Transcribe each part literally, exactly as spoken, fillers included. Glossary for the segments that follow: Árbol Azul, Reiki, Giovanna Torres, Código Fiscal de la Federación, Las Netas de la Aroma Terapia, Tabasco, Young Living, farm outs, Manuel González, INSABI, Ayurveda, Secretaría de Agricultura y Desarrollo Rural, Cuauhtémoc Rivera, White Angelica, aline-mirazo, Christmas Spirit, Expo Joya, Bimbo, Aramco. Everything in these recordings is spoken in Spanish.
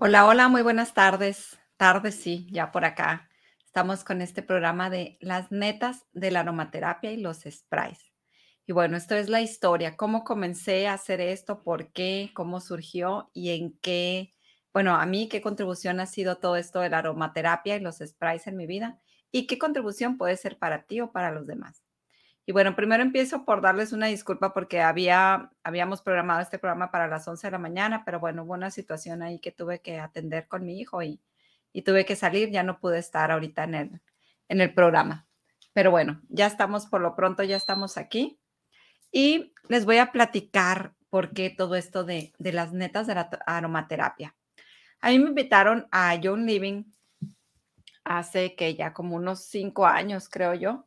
Hola, hola, muy buenas tardes. Tardes, sí, ya por acá. Estamos con este programa de Las Netas de la Aroma Terapia y los sprays. Y bueno, esto es la historia, cómo comencé a hacer esto, por qué, cómo surgió y en qué, bueno, a mí qué contribución ha sido todo esto de la aromaterapia y los sprays en mi vida y qué contribución puede ser para ti o para los demás. Y bueno, primero empiezo por darles una disculpa porque había, habíamos programado este programa para las once de la mañana, pero bueno, hubo una situación ahí que tuve que atender con mi hijo y, y tuve que salir, ya no pude estar ahorita en el, en el programa. Pero bueno, ya estamos por lo pronto, ya estamos aquí y les voy a platicar por qué todo esto de, de las netas de la aromaterapia. A mí me invitaron a Young Living hace que ya como unos cinco años, creo yo.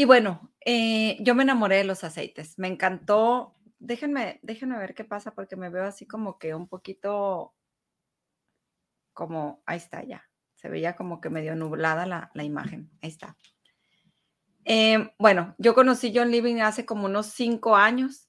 Y bueno, eh, yo me enamoré de los aceites. Me encantó. Déjenme, déjenme ver qué pasa porque me veo así como que un poquito, como, ahí está ya. Se veía como que medio nublada la, la imagen. Ahí está. Eh, bueno, yo conocí Young Living hace como unos cinco años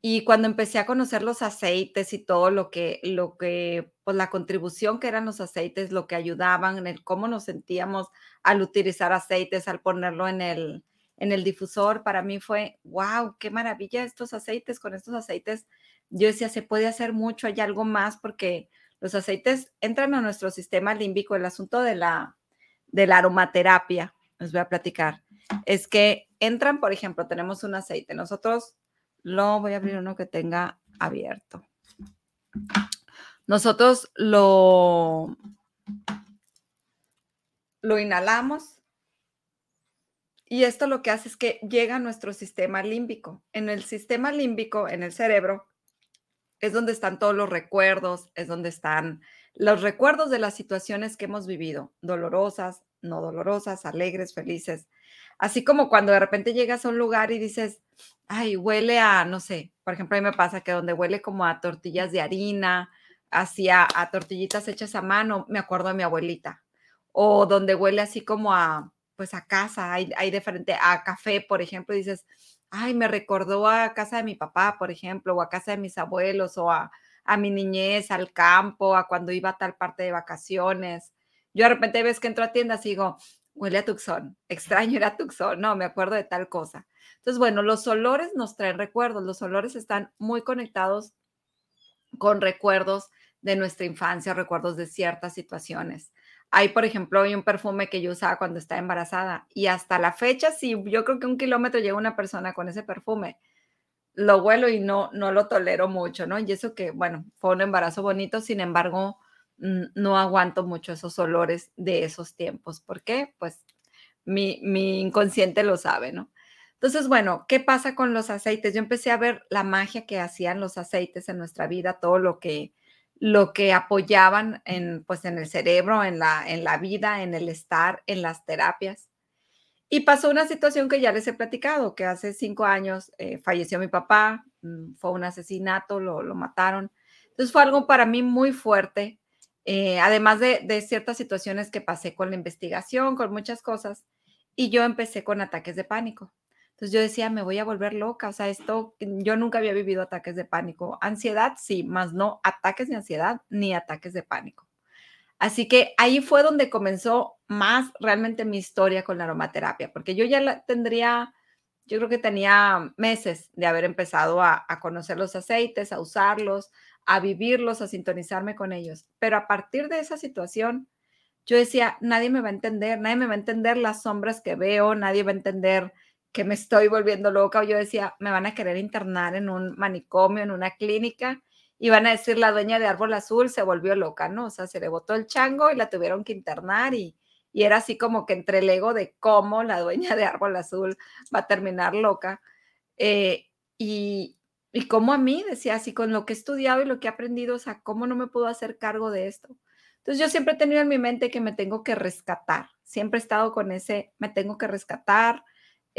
y cuando empecé a conocer los aceites y todo lo que, lo que, pues la contribución que eran los aceites, lo que ayudaban, en el cómo nos sentíamos al utilizar aceites, al ponerlo en el... en el difusor, para mí fue, wow, qué maravilla estos aceites, con estos aceites, yo decía, se puede hacer mucho, hay algo más, porque los aceites entran a nuestro sistema límbico. El asunto de la, de la aromaterapia, les voy a platicar, es que entran, por ejemplo, tenemos un aceite, nosotros lo, voy a abrir uno que tenga abierto, nosotros lo, lo inhalamos. Y esto lo que hace es que llega a nuestro sistema límbico. En el sistema límbico, en el cerebro, es donde están todos los recuerdos, es donde están los recuerdos de las situaciones que hemos vivido, dolorosas, no dolorosas, alegres, felices. Así como cuando de repente llegas a un lugar y dices, ay, huele a, no sé, por ejemplo, a mí me pasa que donde huele como a tortillas de harina, hacia a tortillitas hechas a mano, me acuerdo de mi abuelita. O donde huele así como a... pues a casa, hay, hay de frente a café, por ejemplo, y dices, ay, me recordó a casa de mi papá, por ejemplo, o a casa de mis abuelos, o a, a mi niñez, al campo, a cuando iba a tal parte de vacaciones. Yo de repente ves que entro a tiendas y digo, huele a Tucson, extraño era Tucson, no, me acuerdo de tal cosa. Entonces, bueno, los olores nos traen recuerdos, los olores están muy conectados con recuerdos de nuestra infancia, recuerdos de ciertas situaciones. Hay, por ejemplo, hay un perfume que yo usaba cuando estaba embarazada y hasta la fecha, si yo creo que un kilómetro llega una persona con ese perfume, lo huelo y no, no lo tolero mucho, ¿no? Y eso que, bueno, fue un embarazo bonito, sin embargo, no aguanto mucho esos olores de esos tiempos. ¿Por qué? Pues mi, mi inconsciente lo sabe, ¿no? Entonces, bueno, ¿qué pasa con los aceites? Yo empecé a ver la magia que hacían los aceites en nuestra vida, todo lo que... lo que apoyaban en, pues, en el cerebro, en la, en la vida, en el estar, en las terapias. Y pasó una situación que ya les he platicado, que hace cinco años eh, falleció mi papá, fue un asesinato, lo, lo mataron. Entonces fue algo para mí muy fuerte, eh, además de, de ciertas situaciones que pasé con la investigación, con muchas cosas, y yo empecé con ataques de pánico. Entonces yo decía, me voy a volver loca, o sea, esto, yo nunca había vivido ataques de pánico. Ansiedad, sí, más no ataques de ansiedad ni ataques de pánico. Así que ahí fue donde comenzó más realmente mi historia con la aromaterapia, porque yo ya la tendría, yo creo que tenía meses de haber empezado a, a conocer los aceites, a usarlos, a vivirlos, a sintonizarme con ellos. Pero a partir de esa situación, yo decía, nadie me va a entender, nadie me va a entender las sombras que veo, nadie va a entender... que me estoy volviendo loca, o yo decía, me van a querer internar en un manicomio, en una clínica, y van a decir, la dueña de Árbol Azul se volvió loca, ¿no? O sea, se le botó el chango y la tuvieron que internar, y, y era así como que entre el ego de cómo la dueña de Árbol Azul va a terminar loca, eh, y, y cómo a mí, decía así, con lo que he estudiado y lo que he aprendido, o sea, cómo no me puedo hacer cargo de esto. Entonces yo siempre he tenido en mi mente que me tengo que rescatar, siempre he estado con ese, me tengo que rescatar,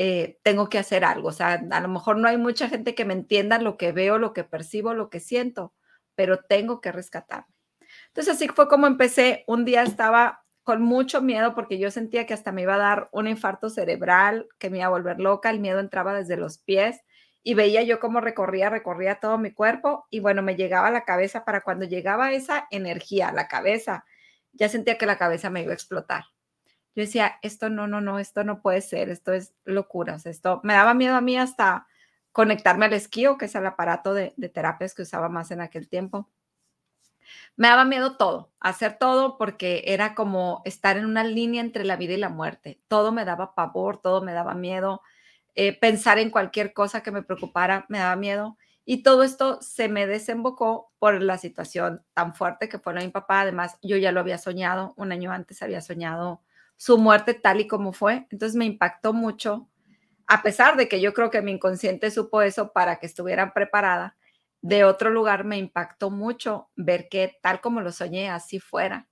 Eh, tengo que hacer algo, o sea, a lo mejor no hay mucha gente que me entienda lo que veo, lo que percibo, lo que siento, pero tengo que rescatarme. Entonces así fue como empecé. Un día estaba con mucho miedo porque yo sentía que hasta me iba a dar un infarto cerebral, que me iba a volver loca, el miedo entraba desde los pies y veía yo cómo recorría, recorría todo mi cuerpo y bueno, me llegaba a la cabeza para cuando llegaba esa energía a la cabeza, ya sentía que la cabeza me iba a explotar. Yo decía, esto no, no, no, esto no puede ser, esto es locura, o sea, esto me daba miedo a mí hasta conectarme al esquío, que es el aparato de, de terapias que usaba más en aquel tiempo. Me daba miedo todo, hacer todo porque era como estar en una línea entre la vida y la muerte. Todo me daba pavor, todo me daba miedo. Eh, pensar en cualquier cosa que me preocupara me daba miedo. Y todo esto se me desembocó por la situación tan fuerte que fue mi papá. Además, yo ya lo había soñado. Un año antes había soñado su muerte tal y como fue. Entonces me impactó mucho, a pesar de que yo creo que mi inconsciente supo eso para que estuvieran preparada. De otro lugar, me impactó mucho ver que tal como lo soñé, así fuera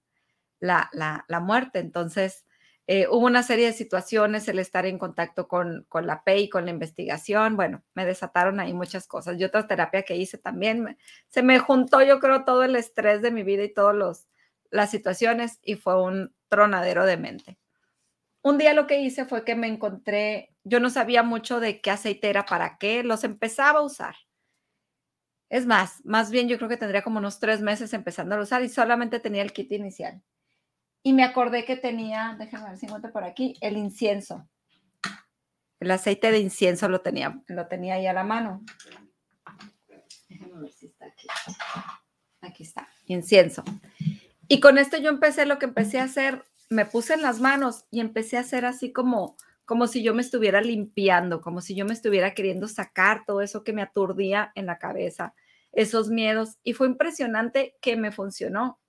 la, la, la muerte. Entonces, eh, hubo una serie de situaciones, el estar en contacto con, con la P E I, con la investigación. Bueno, me desataron ahí muchas cosas. Y otra terapia que hice también, me, se me juntó, yo creo, todo el estrés de mi vida y todas las situaciones y fue un tronadero de mente. Un día lo que hice fue que me encontré, yo no sabía mucho de qué aceite era para qué, los empezaba a usar. Es más, más bien yo creo que tendría como unos tres meses empezando a usar y solamente tenía el kit inicial. Y me acordé que tenía, déjame ver si encuentro por aquí, el incienso. El aceite de incienso lo tenía, lo tenía ahí a la mano. Déjame ver si está aquí. Aquí está, incienso. Y con esto yo empecé, lo que empecé a hacer, me puse en las manos y empecé a hacer así como... como si yo me estuviera limpiando, como si yo me estuviera queriendo sacar todo eso que me aturdía en la cabeza, esos miedos. Y fue impresionante que me funcionó.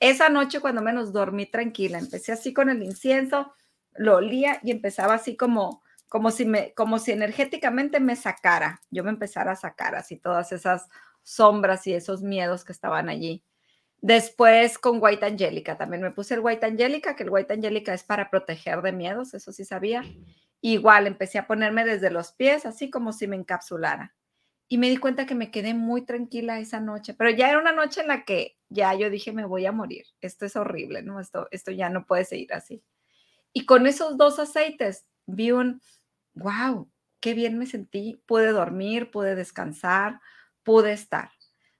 Esa noche cuando menos dormí tranquila, empecé así con el incienso, lo olía y empezaba así como, como, si, me, como si energéticamente me sacara. Yo me empezara a sacar así todas esas sombras y esos miedos que estaban allí. Después con White Angelica, también me puse el White Angelica, que el White Angelica es para proteger de miedos, eso sí sabía. Igual empecé a ponerme desde los pies, así como si me encapsulara. Y me di cuenta que me quedé muy tranquila esa noche, pero ya era una noche en la que ya yo dije, me voy a morir, esto es horrible, ¿no? Esto, esto ya no puede seguir así. Y con esos dos aceites vi un, wow, qué bien me sentí, pude dormir, pude descansar, pude estar.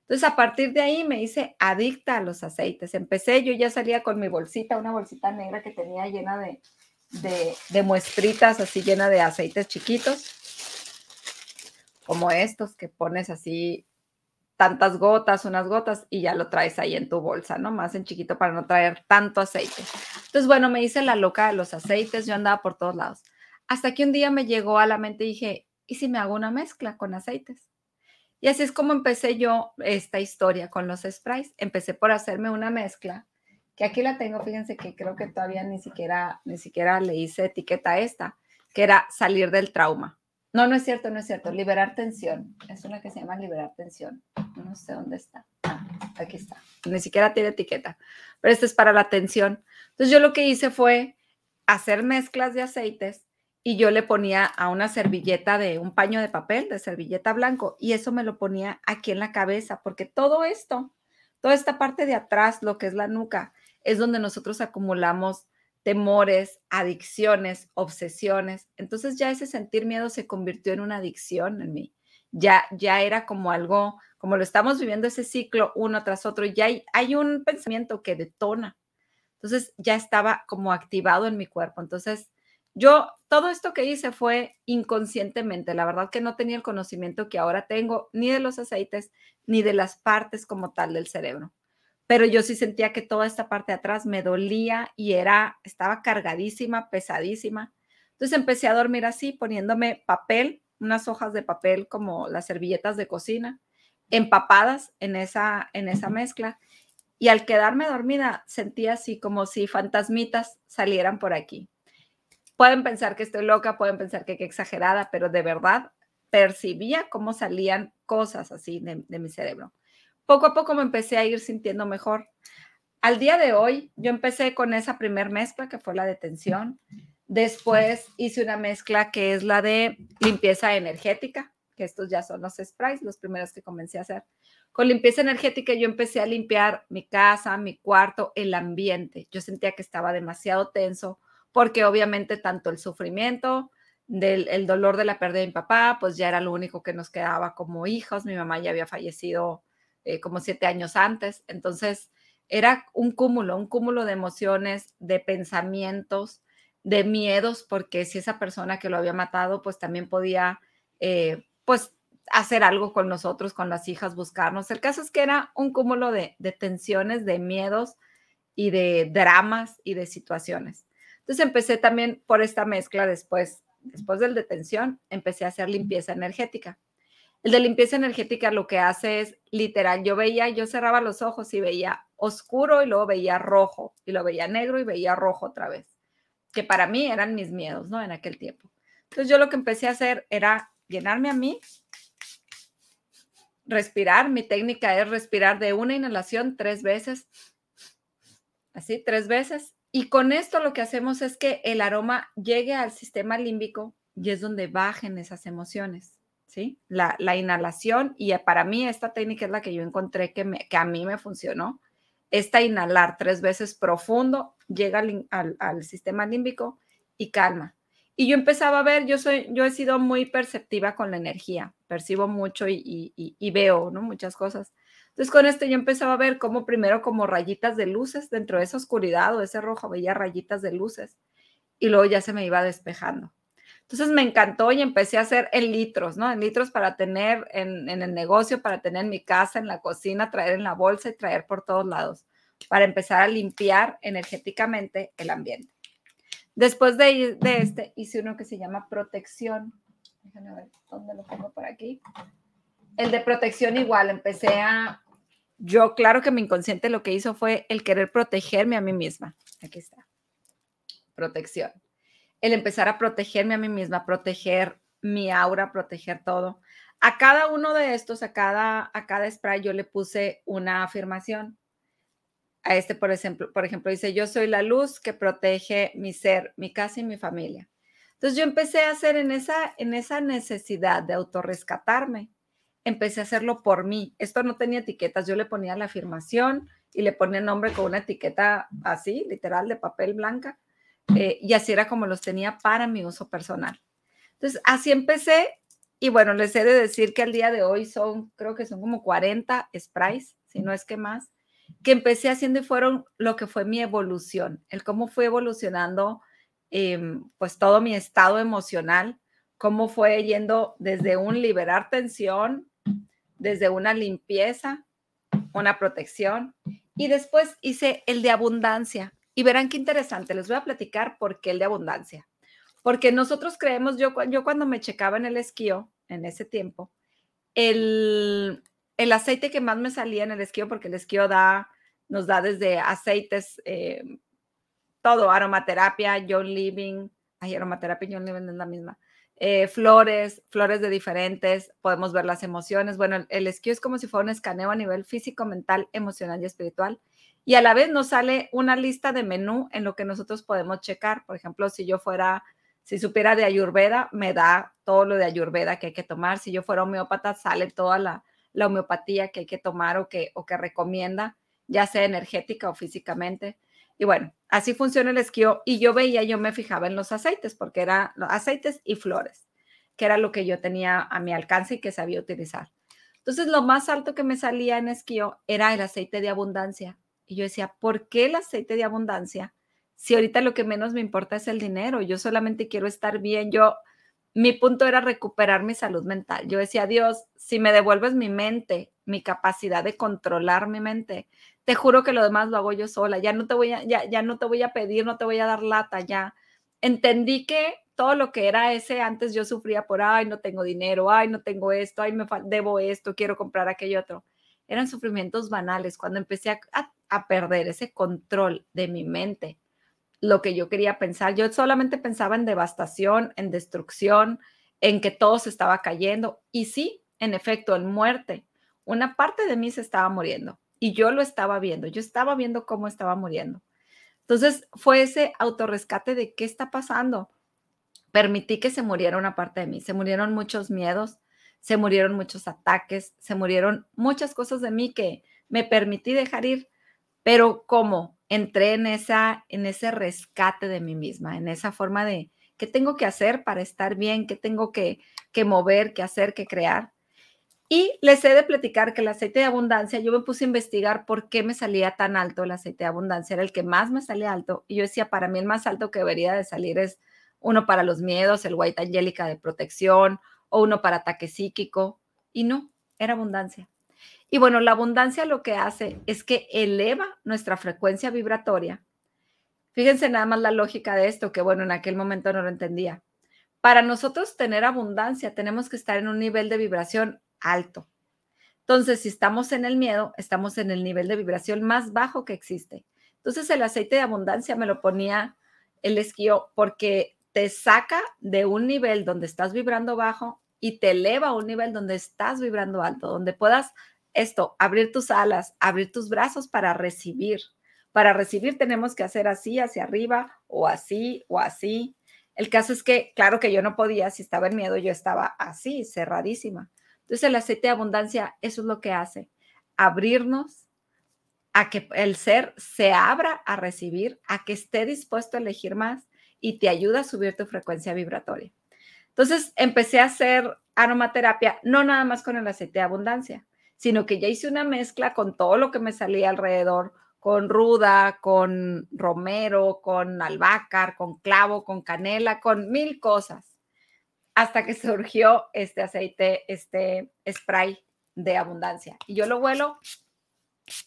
Entonces, a partir de ahí me hice adicta a los aceites. Empecé, yo ya salía con mi bolsita, una bolsita negra que tenía llena de, de, de muestritas, así llena de aceites chiquitos, como estos que pones así tantas gotas, unas gotas, y ya lo traes ahí en tu bolsa, ¿no? Más en chiquito para no traer tanto aceite. Entonces, bueno, me hice la loca de los aceites, yo andaba por todos lados. Hasta que un día me llegó a la mente y dije, ¿y si me hago una mezcla con aceites? Y así es como empecé yo esta historia con los sprays. Empecé por hacerme una mezcla, que aquí la tengo, fíjense que creo que todavía ni siquiera, ni siquiera le hice etiqueta a esta, que era salir del trauma. No, no es cierto, no es cierto. Liberar tensión. Es una que se llama liberar tensión. No sé dónde está. Ah, aquí está. Ni siquiera tiene etiqueta. Pero esta es para la tensión. Entonces yo lo que hice fue hacer mezclas de aceites. Y yo le ponía a una servilleta de un paño de papel, de servilleta blanco, y eso me lo ponía aquí en la cabeza, porque todo esto, toda esta parte de atrás, lo que es la nuca, es donde nosotros acumulamos temores, adicciones, obsesiones. Entonces ya ese sentir miedo se convirtió en una adicción en mí. Ya, ya era como algo, como lo estamos viviendo ese ciclo uno tras otro, ya hay, hay un pensamiento que detona. Entonces ya estaba como activado en mi cuerpo. Entonces, yo, todo esto que hice fue inconscientemente. La verdad que no tenía el conocimiento que ahora tengo, ni de los aceites, ni de las partes como tal del cerebro. Pero yo sí sentía que toda esta parte de atrás me dolía y era, estaba cargadísima, pesadísima. Entonces empecé a dormir así, poniéndome papel, unas hojas de papel como las servilletas de cocina, empapadas en esa, en esa mezcla. Y al quedarme dormida, sentía así como si fantasmitas salieran por aquí. Pueden pensar que estoy loca, pueden pensar que qué exagerada, pero de verdad percibía cómo salían cosas así de, de mi cerebro. Poco a poco me empecé a ir sintiendo mejor. Al día de hoy, yo empecé con esa primer mezcla que fue la de tensión. Después hice una mezcla que es la de limpieza energética, que estos ya son los sprays, los primeros que comencé a hacer. Con limpieza energética yo empecé a limpiar mi casa, mi cuarto, el ambiente. Yo sentía que estaba demasiado tenso, porque obviamente tanto el sufrimiento, del el dolor de la pérdida de mi papá, pues ya era lo único que nos quedaba como hijos. Mi mamá ya había fallecido eh, como siete años antes. Entonces era un cúmulo, un cúmulo de emociones, de pensamientos, de miedos, porque si esa persona que lo había matado, pues también podía eh, pues hacer algo con nosotros, con las hijas, buscarnos. El caso es que era un cúmulo de, de tensiones, de miedos y de dramas y de situaciones. Entonces empecé también por esta mezcla después, después del detención, empecé a hacer limpieza energética. El de limpieza energética lo que hace es, literal, yo veía, yo cerraba los ojos y veía oscuro y luego veía rojo, y lo veía negro y veía rojo otra vez, que para mí eran mis miedos, ¿no? En aquel tiempo. Entonces yo lo que empecé a hacer era llenarme a mí, respirar. Mi técnica es respirar de una inhalación tres veces, así, tres veces. Y con esto lo que hacemos es que el aroma llegue al sistema límbico y es donde bajen esas emociones, ¿sí? La, la inhalación, y para mí esta técnica es la que yo encontré que, me, que a mí me funcionó. Esta inhalar tres veces profundo llega al, al, al sistema límbico y calma. Y yo empezaba a ver, yo, soy, yo he sido muy perceptiva con la energía, percibo mucho y, y, y, y veo, ¿no? Muchas cosas. Entonces con esto yo empezaba a ver como primero como rayitas de luces dentro de esa oscuridad o ese rojo, veía rayitas de luces y luego ya se me iba despejando. Entonces me encantó y empecé a hacer en litros, ¿no? En litros para tener en, en el negocio, para tener en mi casa, en la cocina, traer en la bolsa y traer por todos lados para empezar a limpiar energéticamente el ambiente. Después de, de este hice uno que se llama protección. Déjenme ver dónde lo pongo por aquí. El de protección igual, empecé a... Yo, claro que mi inconsciente lo que hizo fue el querer protegerme a mí misma. Aquí está. Protección. El empezar a protegerme a mí misma, proteger mi aura, proteger todo. A cada uno de estos, a cada, a cada spray, yo le puse una afirmación. A este, por ejemplo, por ejemplo, dice, yo soy la luz que protege mi ser, mi casa y mi familia. Entonces yo empecé a hacer en esa, en esa necesidad de autorrescatarme. Empecé a hacerlo por mí. Esto no tenía etiquetas. Yo le ponía la afirmación y le ponía el nombre con una etiqueta así, literal, de papel blanca. Eh, y así era como los tenía para mi uso personal. Entonces, así empecé. Y bueno, les he de decir que al día de hoy son, creo que son como cuarenta sprays, si no es que más, que empecé haciendo y fueron lo que fue mi evolución. El cómo fue evolucionando, eh, pues, todo mi estado emocional. Cómo fue yendo desde un liberar tensión, desde una limpieza, una protección. Y después hice el de abundancia. Y verán qué interesante. Les voy a platicar por qué el de abundancia. Porque nosotros creemos, yo, yo cuando me checaba en el esquío, en ese tiempo, el, el aceite que más me salía en el esquío, porque el esquío da, nos da desde aceites, eh, todo, aromaterapia, Young Living. Ay, aromaterapia y Young Living es la misma. Eh, flores, flores de diferentes, podemos ver las emociones. Bueno, el, el esquío es como si fuera un escaneo a nivel físico, mental, emocional y espiritual. Y a la vez nos sale una lista de menú en lo que nosotros podemos checar. Por ejemplo, si yo fuera, si supiera de ayurveda, me da todo lo de ayurveda que hay que tomar. Si yo fuera homeópata, sale toda la, la homeopatía que hay que tomar o que, o que recomienda, ya sea energética o físicamente. Y bueno, así funciona el esquío. Y yo veía, yo me fijaba en los aceites, porque eran aceites y flores, que era lo que yo tenía a mi alcance y que sabía utilizar. Entonces, lo más alto que me salía en esquío era el aceite de abundancia. Y yo decía, ¿por qué el aceite de abundancia? Si ahorita lo que menos me importa es el dinero, yo solamente quiero estar bien. Yo, mi punto era recuperar mi salud mental. Yo decía, Dios, si me devuelves mi mente, mi capacidad de controlar mi mente, te juro que lo demás lo hago yo sola. Ya no te voy a, ya, ya no te voy a pedir, no te voy a dar lata, ya. Entendí que todo lo que era ese, antes yo sufría por, ay, no tengo dinero, ay, no tengo esto, ay, me debo esto, quiero comprar aquello otro. Eran sufrimientos banales. Cuando empecé a, a, a perder ese control de mi mente, lo que yo quería pensar, yo solamente pensaba en devastación, en destrucción, en que todo se estaba cayendo. Y sí, en efecto, en muerte. Una parte de mí se estaba muriendo. Y yo lo estaba viendo, yo estaba viendo cómo estaba muriendo. Entonces fue ese autorrescate de qué está pasando. Permití que se muriera una parte de mí. Se murieron muchos miedos, se murieron muchos ataques, se murieron muchas cosas de mí que me permití dejar ir. Pero ¿cómo? Entré en, esa, en ese rescate de mí misma, en esa forma de ¿Qué tengo que hacer para estar bien? ¿Qué tengo que, que mover, que hacer, que crear? Y les he de platicar que el aceite de abundancia, yo me puse a investigar por qué me salía tan alto el aceite de abundancia. Era el que más me salía alto. Y yo decía, para mí el más alto que debería de salir es uno para los miedos, el White Angelica de protección, o uno para ataque psíquico. Y no, era abundancia. Y bueno, la abundancia lo que hace es que eleva nuestra frecuencia vibratoria. Fíjense nada más la lógica de esto, que bueno, en aquel momento no lo entendía. Para nosotros tener abundancia tenemos que estar en un nivel de vibración alto. Entonces, si estamos en el miedo, estamos en el nivel de vibración más bajo que existe. Entonces, el aceite de abundancia me lo ponía el esquío porque te saca de un nivel donde estás vibrando bajo y te eleva a un nivel donde estás vibrando alto, donde puedas esto, abrir tus alas, abrir tus brazos para recibir. Para recibir tenemos que hacer así, hacia arriba, o así, o así. El caso es que, claro que yo no podía, si estaba en miedo, yo estaba así, cerradísima. Entonces, el aceite de abundancia, eso es lo que hace, abrirnos a que el ser se abra a recibir, a que esté dispuesto a elegir más y te ayuda a subir tu frecuencia vibratoria. Entonces, empecé a hacer aromaterapia, no nada más con el aceite de abundancia, sino que ya hice una mezcla con todo lo que me salía alrededor, con ruda, con romero, con albahaca, con clavo, con canela, con mil cosas, hasta que surgió este aceite, este spray de abundancia. Y yo lo vuelo,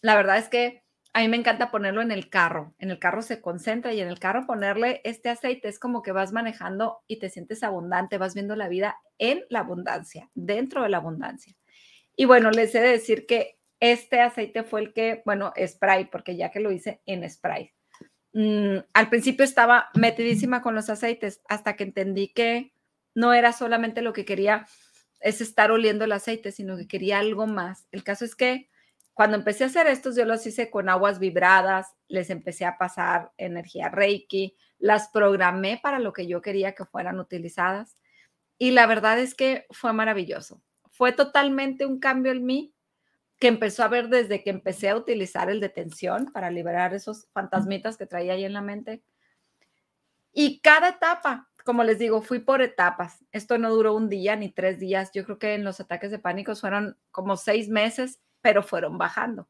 la verdad es que a mí me encanta ponerlo en el carro, en el carro se concentra y en el carro ponerle este aceite es como que vas manejando y te sientes abundante, vas viendo la vida en la abundancia, dentro de la abundancia. Y bueno, les he de decir que este aceite fue el que, bueno, spray, porque ya que lo hice en spray. Mm, al principio estaba metidísima con los aceites hasta que entendí que no era solamente lo que quería es estar oliendo el aceite, sino que quería algo más. El caso es que cuando empecé a hacer estos, yo los hice con aguas vibradas, les empecé a pasar energía Reiki, las programé para lo que yo quería que fueran utilizadas y la verdad es que fue maravilloso. Fue totalmente un cambio en mí que empezó a ver desde que empecé a utilizar el de tensión para liberar esos fantasmitas que traía ahí en la mente. Y cada etapa, como les digo, fui por etapas. Esto no duró un día ni tres días. Yo creo que en los ataques de pánico fueron como seis meses, pero fueron bajando.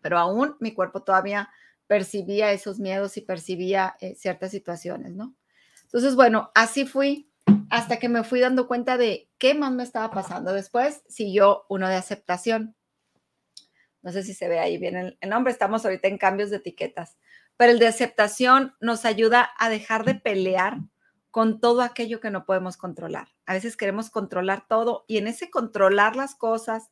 Pero aún mi cuerpo todavía percibía esos miedos y percibía eh, ciertas situaciones, ¿no? Entonces, bueno, así fui hasta que me fui dando cuenta de qué más me estaba pasando. Después siguió uno de aceptación. No sé si se ve ahí bien el, el nombre. Estamos ahorita en cambios de etiquetas. Pero el de aceptación nos ayuda a dejar de pelear con todo aquello que no podemos controlar. A veces queremos controlar todo y en ese controlar las cosas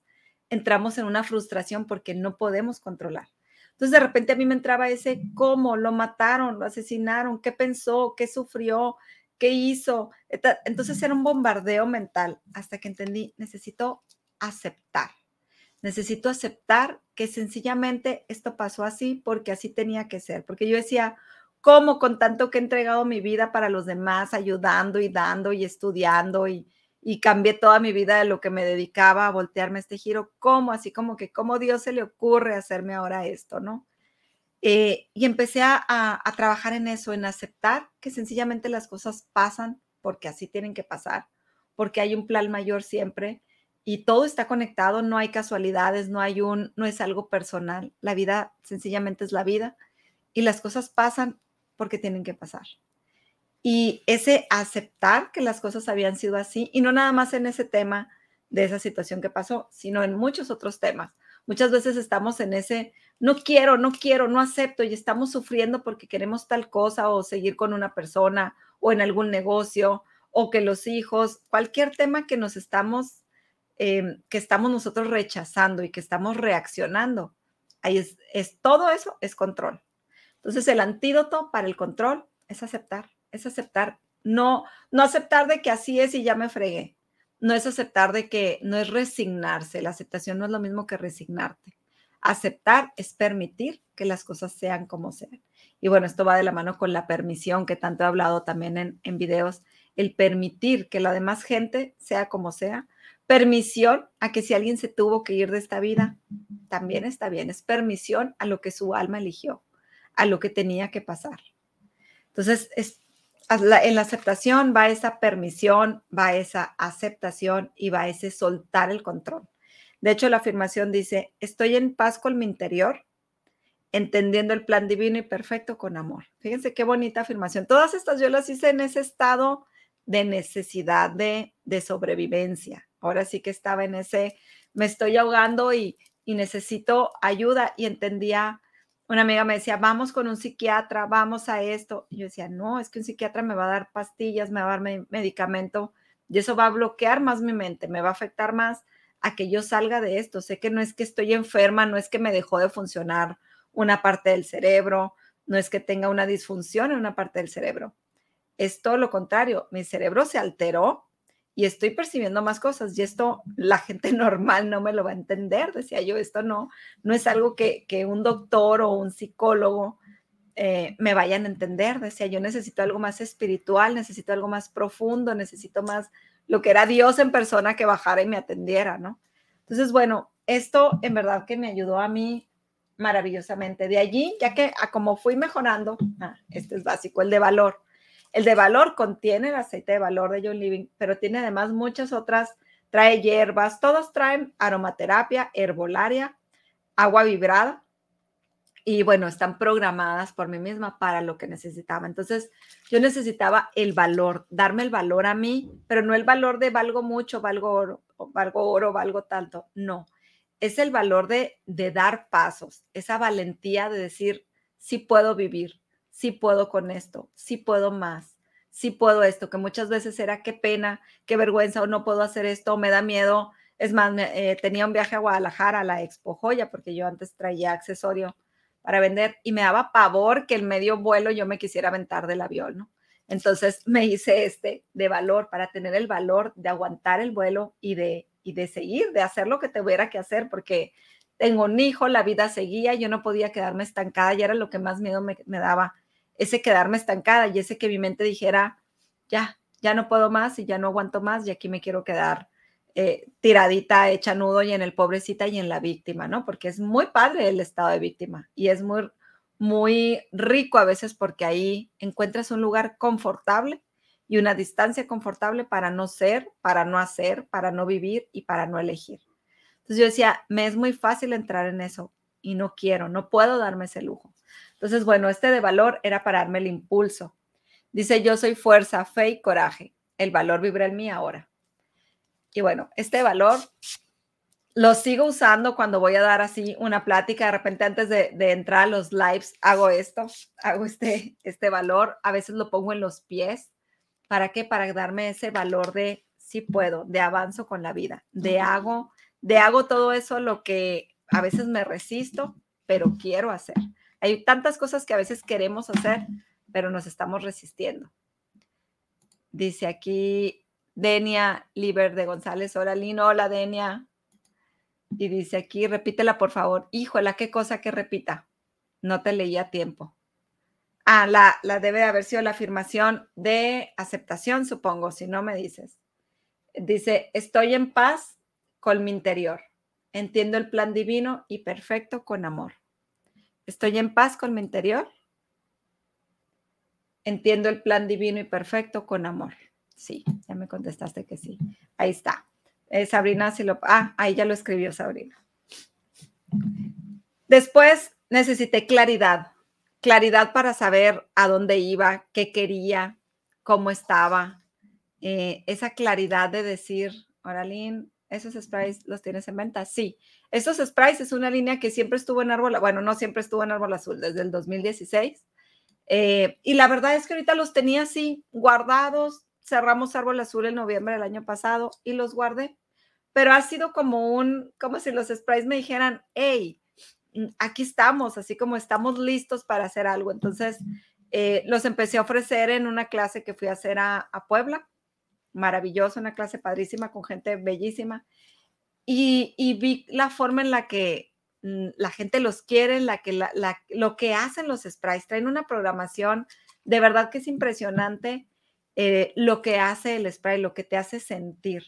entramos en una frustración porque no podemos controlar. Entonces, de repente a mí me entraba ese cómo, lo mataron, lo asesinaron, qué pensó, qué sufrió, qué hizo. Entonces, era un bombardeo mental hasta que entendí, necesito aceptar. Necesito aceptar que sencillamente esto pasó así porque así tenía que ser. Porque yo decía, ¿cómo con tanto que he entregado mi vida para los demás, ayudando y dando y estudiando y, y cambié toda mi vida de lo que me dedicaba a voltearme este giro? ¿Cómo? Así como que, ¿cómo Dios se le ocurre hacerme ahora esto, no? Eh, y empecé a, a, a trabajar en eso, en aceptar que sencillamente las cosas pasan porque así tienen que pasar, porque hay un plan mayor siempre y todo está conectado, no hay casualidades, no hay un, no es algo personal. La vida sencillamente es la vida y las cosas pasan porque tienen que pasar. Y ese aceptar que las cosas habían sido así, y no nada más en ese tema de esa situación que pasó, sino en muchos otros temas. Muchas veces estamos en ese, no quiero, no quiero, no acepto, y estamos sufriendo porque queremos tal cosa, o seguir con una persona, o en algún negocio, o que los hijos, cualquier tema que nos estamos, eh, que estamos nosotros rechazando y que estamos reaccionando. Ahí es, es todo eso es control. Entonces, el antídoto para el control es aceptar, es aceptar, no, no aceptar de que así es y ya me fregué, no es aceptar de que no es resignarse, la aceptación no es lo mismo que resignarte. Aceptar es permitir que las cosas sean como sean. Y bueno, esto va de la mano con la permisión que tanto he hablado también en, en videos, el permitir que la demás gente sea como sea, permisión a que si alguien se tuvo que ir de esta vida, también está bien, es permisión a lo que su alma eligió, a lo que tenía que pasar. Entonces, es, En la aceptación va esa permisión, va esa aceptación y va ese soltar el control. De hecho, la afirmación dice, estoy en paz con mi interior, entendiendo el plan divino y perfecto con amor. Fíjense qué bonita afirmación. Todas estas yo las hice en ese estado de necesidad de, de sobrevivencia. Ahora sí que estaba en ese, me estoy ahogando y, y necesito ayuda. Y entendía, una amiga me decía, vamos con un psiquiatra, vamos a esto. Y yo decía, no, es que un psiquiatra me va a dar pastillas, me va a dar me- medicamento y eso va a bloquear más mi mente, me va a afectar más a que yo salga de esto. Sé que no es que estoy enferma, no es que me dejó de funcionar una parte del cerebro, no es que tenga una disfunción en una parte del cerebro. Es todo lo contrario, mi cerebro se alteró y estoy percibiendo más cosas y esto la gente normal no me lo va a entender, decía yo, esto no, no es algo que, que un doctor o un psicólogo eh, me vayan a entender, decía yo, necesito algo más espiritual, necesito algo más profundo, necesito más lo que era Dios en persona que bajara y me atendiera, ¿no? Entonces, bueno, esto en verdad que me ayudó a mí maravillosamente. De allí, ya que a como fui mejorando, ah, este es básico, el de valor. El de valor contiene el aceite de valor de Young Living, pero tiene además muchas otras, trae hierbas, todos traen aromaterapia, herbolaria, agua vibrada y bueno, están programadas por mí misma para lo que necesitaba. Entonces, yo necesitaba el valor, darme el valor a mí, pero no el valor de valgo mucho, valgo oro, valgo oro, valgo tanto, no. Es el valor de, de dar pasos, esa valentía de decir, sí puedo vivir, sí puedo con esto, sí puedo más, sí puedo esto, que muchas veces era qué pena, qué vergüenza, o no puedo hacer esto, o me da miedo. Es más, me, eh, tenía un viaje a Guadalajara, a la Expo Joya, porque yo antes traía accesorio para vender y me daba pavor que el medio vuelo yo me quisiera aventar del avión, ¿no? Entonces me hice este de valor para tener el valor de aguantar el vuelo y de y de seguir, de hacer lo que tuviera que hacer, porque tengo un hijo, la vida seguía, yo no podía quedarme estancada y era lo que más miedo me, me daba, ese quedarme estancada y ese que mi mente dijera, ya, ya no puedo más y ya no aguanto más y aquí me quiero quedar eh, tiradita, hecha nudo y en el pobrecita y en la víctima, ¿no? Porque es muy padre el estado de víctima y es muy, muy rico a veces porque ahí encuentras un lugar confortable y una distancia confortable para no ser, para no hacer, para no vivir y para no elegir. Entonces yo decía, me es muy fácil entrar en eso y no quiero, no puedo darme ese lujo. Entonces, bueno, este de valor era para darme el impulso. Dice, yo soy fuerza, fe y coraje. El valor vibra en mí ahora. Y bueno, este valor lo sigo usando cuando voy a dar así una plática. De repente antes de, de entrar a los lives hago esto, hago este, este valor. A veces lo pongo en los pies. ¿Para qué? Para darme ese valor de sí puedo, de avanzo con la vida, de hago, de hago todo eso lo que a veces me resisto, pero quiero hacer. Hay tantas cosas que a veces queremos hacer, pero nos estamos resistiendo. Dice aquí Denia Liber de González, hola Lin, hola Denia. Y dice aquí, repítela por favor. Híjola, qué cosa que repita. No te leí a tiempo. Ah, la, la debe de haber sido la afirmación de aceptación, supongo, si no me dices. Dice, estoy en paz con mi interior. Entiendo el plan divino y perfecto con amor. Estoy en paz con mi interior. Entiendo el plan divino y perfecto con amor. Sí, ya me contestaste que sí. Ahí está. Eh, Sabrina, si lo... Ah, ahí ya lo escribió Sabrina. Después necesité claridad. Claridad para saber a dónde iba, qué quería, cómo estaba. Eh, esa claridad de decir, Oralín, ¿esos sprays los tienes en venta? Sí. Estos sprays es una línea que siempre estuvo en Árbol, bueno, no siempre estuvo en Árbol Azul, desde el dos mil dieciséis. Eh, y la verdad es que ahorita los tenía así, guardados. Cerramos Árbol Azul en noviembre del año pasado y los guardé. Pero ha sido como un, como si los sprays me dijeran, hey, aquí estamos, así como estamos listos para hacer algo. Entonces, eh, los empecé a ofrecer en una clase que fui a hacer a, a Puebla. Maravillosa, una clase padrísima con gente bellísima. Y, y vi la forma en la que mmm, la gente los quiere, la que, la, la, lo que hacen los sprays. Traen una programación, de verdad que es impresionante eh, lo que hace el spray, lo que te hace sentir.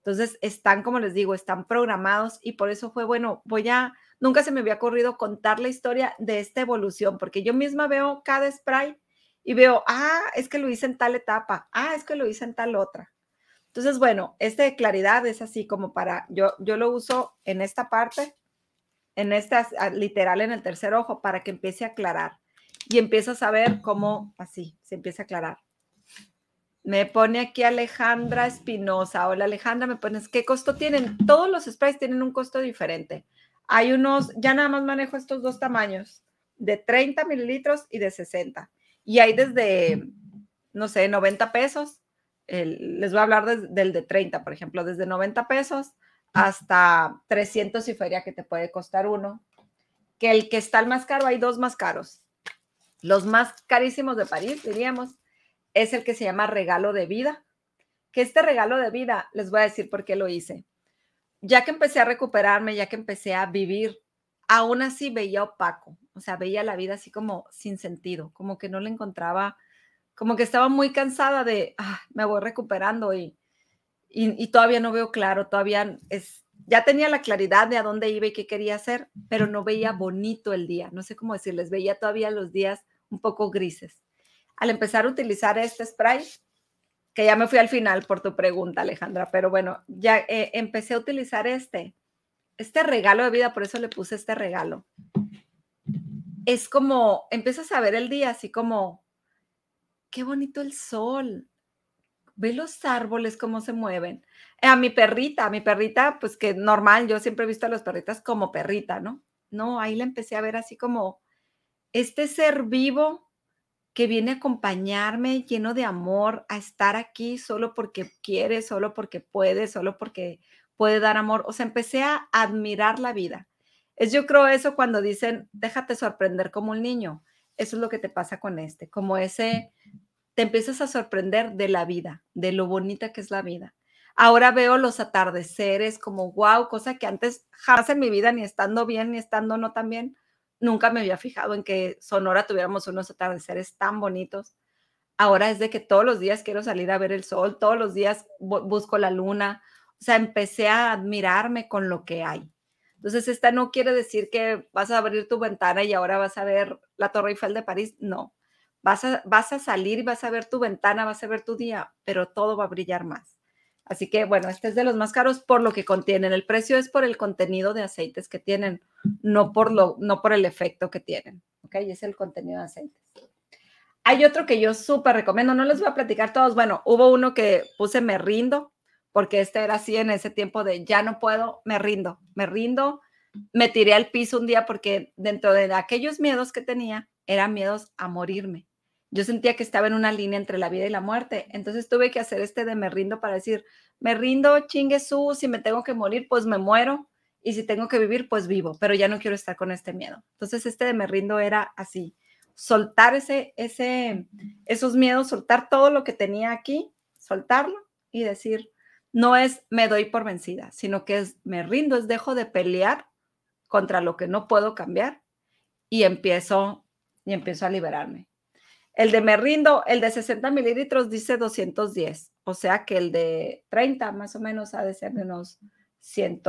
Entonces, están, como les digo, están programados y por eso fue, bueno, voy a... Nunca se me había ocurrido contar la historia de esta evolución, porque yo misma veo cada spray y veo, ah, es que lo hice en tal etapa, ah, es que lo hice en tal otra. Entonces, bueno, este de claridad es así como para, yo, yo lo uso en esta parte, en esta, literal en el tercer ojo, para que empiece a aclarar. Y empiezas a ver cómo así se empieza a aclarar. Me pone aquí Alejandra Espinosa. Hola, Alejandra, me pones, ¿qué costo tienen? Todos los sprays tienen un costo diferente. Hay unos, ya nada más manejo estos dos tamaños, de treinta mililitros y de sesenta. Y hay desde, no sé, noventa pesos. El, les voy a hablar de, del de treinta, por ejemplo, desde noventa pesos hasta trescientos y feria que te puede costar uno. Que el que está el más caro, hay dos más caros. Los más carísimos de París, diríamos, es el que se llama regalo de vida. Que este regalo de vida, les voy a decir por qué lo hice. Ya que empecé a recuperarme, ya que empecé a vivir, aún así veía opaco. O sea, veía la vida así como sin sentido, como que no le encontraba, como que estaba muy cansada de, ah, me voy recuperando y, y, y todavía no veo claro, todavía es, ya tenía la claridad de a dónde iba y qué quería hacer, pero no veía bonito el día. No sé cómo decirles, veía todavía los días un poco grises. Al empezar a utilizar este spray, que ya me fui al final por tu pregunta, Alejandra, pero bueno, ya eh, empecé a utilizar este, este regalo de vida, por eso le puse este regalo. Es como, empiezas a ver el día así como, qué bonito el sol, ve los árboles cómo se mueven. A mi perrita, a mi perrita, pues que normal, yo siempre he visto a las perritas como perrita, ¿no? No, ahí la empecé a ver así como, este ser vivo que viene a acompañarme lleno de amor a estar aquí solo porque quiere, solo porque puede, solo porque puede dar amor. O sea, empecé a admirar la vida. Es yo creo eso cuando dicen, déjate sorprender como un niño. Eso es lo que te pasa con este, como ese, te empiezas a sorprender de la vida, de lo bonita que es la vida. Ahora veo los atardeceres como wow, cosa que antes jamás en mi vida, ni estando bien, ni estando no tan bien, nunca me había fijado en que Sonora tuviéramos unos atardeceres tan bonitos. Ahora es de que todos los días quiero salir a ver el sol, todos los días busco la luna. O sea, empecé a admirarme con lo que hay. Entonces, esta no quiere decir que vas a abrir tu ventana y ahora vas a ver la Torre Eiffel de París. No, vas a, vas a salir, vas a ver tu ventana, vas a ver tu día, pero todo va a brillar más. Así que, bueno, este es de los más caros por lo que contienen. El precio es por el contenido de aceites que tienen, no por, lo, no por el efecto que tienen. ¿Ok? Es el contenido de aceites. Hay otro que yo súper recomiendo. No les voy a platicar todos. Bueno, hubo uno que puse me rindo, porque este era así en ese tiempo de ya no puedo, me rindo, me rindo. Me tiré al piso un día porque dentro de aquellos miedos que tenía, eran miedos a morirme. Yo sentía que estaba en una línea entre la vida y la muerte. Entonces tuve que hacer este de me rindo para decir, me rindo, chingue su, si me tengo que morir, pues me muero. Y si tengo que vivir, pues vivo. Pero ya no quiero estar con este miedo. Entonces este de me rindo era así. Soltar ese, ese, esos miedos, soltar todo lo que tenía aquí, soltarlo y decir, no es me doy por vencida, sino que es me rindo, es dejo de pelear contra lo que no puedo cambiar y empiezo, y empiezo a liberarme. El de me rindo, el de sesenta mililitros dice doscientos diez, o sea que el de treinta más o menos ha de ser de unos cien,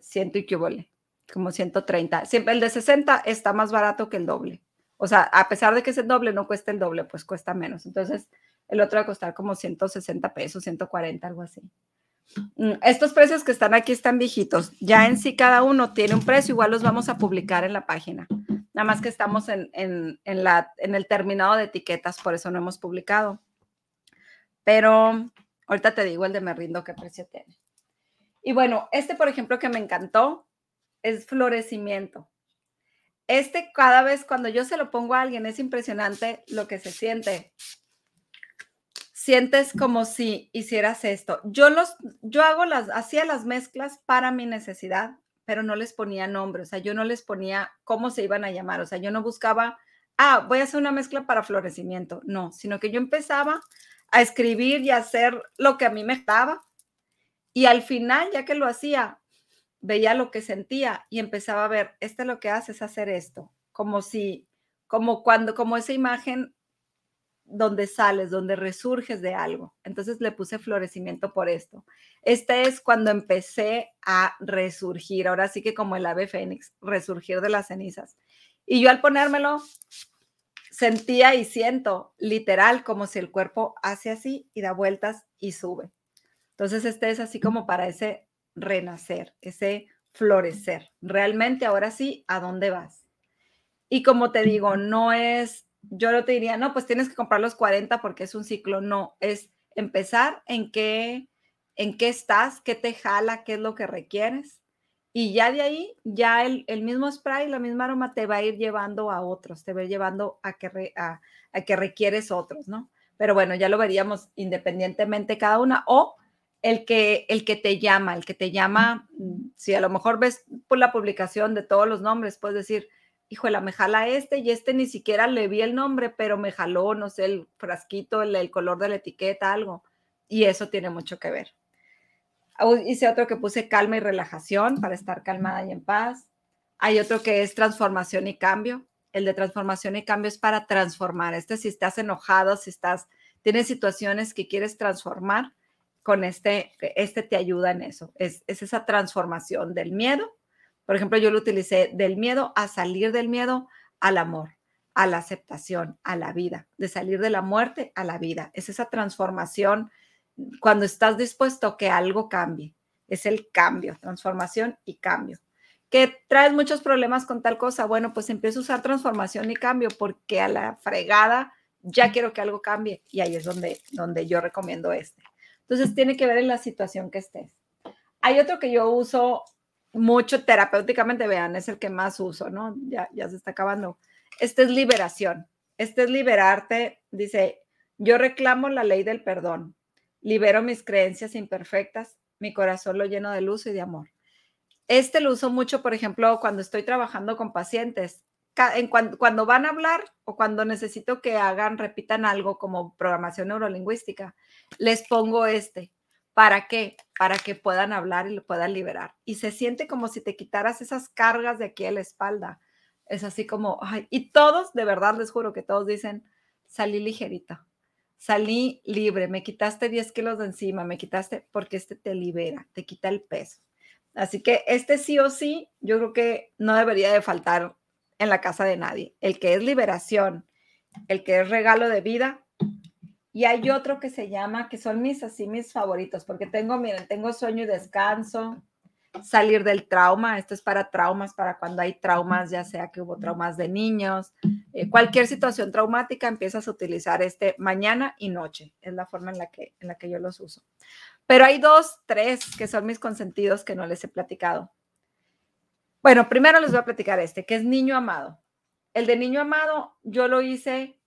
cien y que vole, como ciento treinta. Siempre el de sesenta está más barato que el doble. O sea, a pesar de que es el doble, no cuesta el doble, pues cuesta menos. Entonces, el otro va a costar como ciento sesenta pesos, ciento cuarenta, algo así. Estos precios que están aquí están viejitos. Ya en sí cada uno tiene un precio, igual los vamos a publicar en la página. Nada más que estamos en, en, en, la, en el terminado de etiquetas, por eso no hemos publicado. Pero ahorita te digo el de me rindo qué precio tiene. Y bueno, este por ejemplo que me encantó es florecimiento. Este cada vez cuando yo se lo pongo a alguien es impresionante lo que se siente. Sientes como si hicieras esto. Yo los, yo hago las, hacía las mezclas para mi necesidad, pero no les ponía nombre. O sea, yo no les ponía cómo se iban a llamar. O sea, yo no buscaba, ah, voy a hacer una mezcla para florecimiento. No, sino que yo empezaba a escribir y a hacer lo que a mí me daba. Y al final, ya que lo hacía, veía lo que sentía y empezaba a ver, este lo que hace es hacer esto. Como si, como cuando, como esa imagen donde sales, donde resurges de algo. Entonces le puse florecimiento por esto. Este es cuando empecé a resurgir. Ahora sí que como el ave fénix, resurgir de las cenizas. Y yo al ponérmelo, sentía y siento literal como si el cuerpo hace así y da vueltas y sube. Entonces este es así como para ese renacer, ese florecer. Realmente ahora sí, ¿a dónde vas? Y como te digo, no es, yo no te diría, no, pues tienes que comprar los cuarenta porque es un ciclo. No, es empezar en qué, en qué estás, qué te jala, qué es lo que requieres. Y ya de ahí, ya el, el mismo spray, la misma aroma te va a ir llevando a otros, te va a ir llevando a que, re, a, a que requieres otros, ¿no? Pero bueno, ya lo veríamos independientemente cada una, o el que, el que te llama, el que te llama, si a lo mejor ves por la publicación de todos los nombres, puedes decir, híjole, me jala este y este ni siquiera le vi el nombre, pero me jaló, no sé, el frasquito, el, el color de la etiqueta, algo. Y eso tiene mucho que ver. Hice otro que puse calma y relajación para estar calmada y en paz. Hay otro que es transformación y cambio. El de transformación y cambio es para transformar. Este si estás enojado, si estás, tienes situaciones que quieres transformar, con este, este te ayuda en eso. Es, es esa transformación del miedo. Por ejemplo, yo lo utilicé del miedo a salir del miedo al amor, a la aceptación, a la vida, de salir de la muerte a la vida. Es esa transformación cuando estás dispuesto a que algo cambie. Es el cambio, transformación y cambio. ¿Que traes muchos problemas con tal cosa? Bueno, pues empiezo a usar transformación y cambio porque a la fregada ya quiero que algo cambie. Y ahí es donde, donde yo recomiendo este. Entonces, tiene que ver en la situación que estés. Hay otro que yo uso mucho terapéuticamente, vean, es el que más uso, ¿no? Ya, ya se está acabando. Este es liberación. Este es liberarte. Dice, yo reclamo la ley del perdón. Libero mis creencias imperfectas, mi corazón lo lleno de luz y de amor. Este lo uso mucho, por ejemplo, cuando estoy trabajando con pacientes. En cuando, cuando van a hablar o cuando necesito que hagan, repitan algo como programación neurolingüística, les pongo este. ¿Para qué? Para que puedan hablar y lo puedan liberar. Y se siente como si te quitaras esas cargas de aquí a la espalda. Es así como, ay, y todos, de verdad, les juro que todos dicen, salí ligerita. Salí libre, me quitaste diez kilos de encima, me quitaste, porque este te libera, te quita el peso. Así que este sí o sí, yo creo que no debería de faltar en la casa de nadie. El que es liberación, el que es regalo de vida. Y hay otro que se llama, que son mis así mis favoritos, porque tengo, miren, tengo sueño y descanso, salir del trauma. Esto es para traumas, para cuando hay traumas, ya sea que hubo traumas de niños, eh, cualquier situación traumática, empiezas a utilizar este mañana y noche. Es la forma en la que, en la que yo los uso. Pero hay dos, tres que son mis consentidos que no les he platicado. Bueno, primero les voy a platicar este, que es niño amado. El de niño amado yo lo hice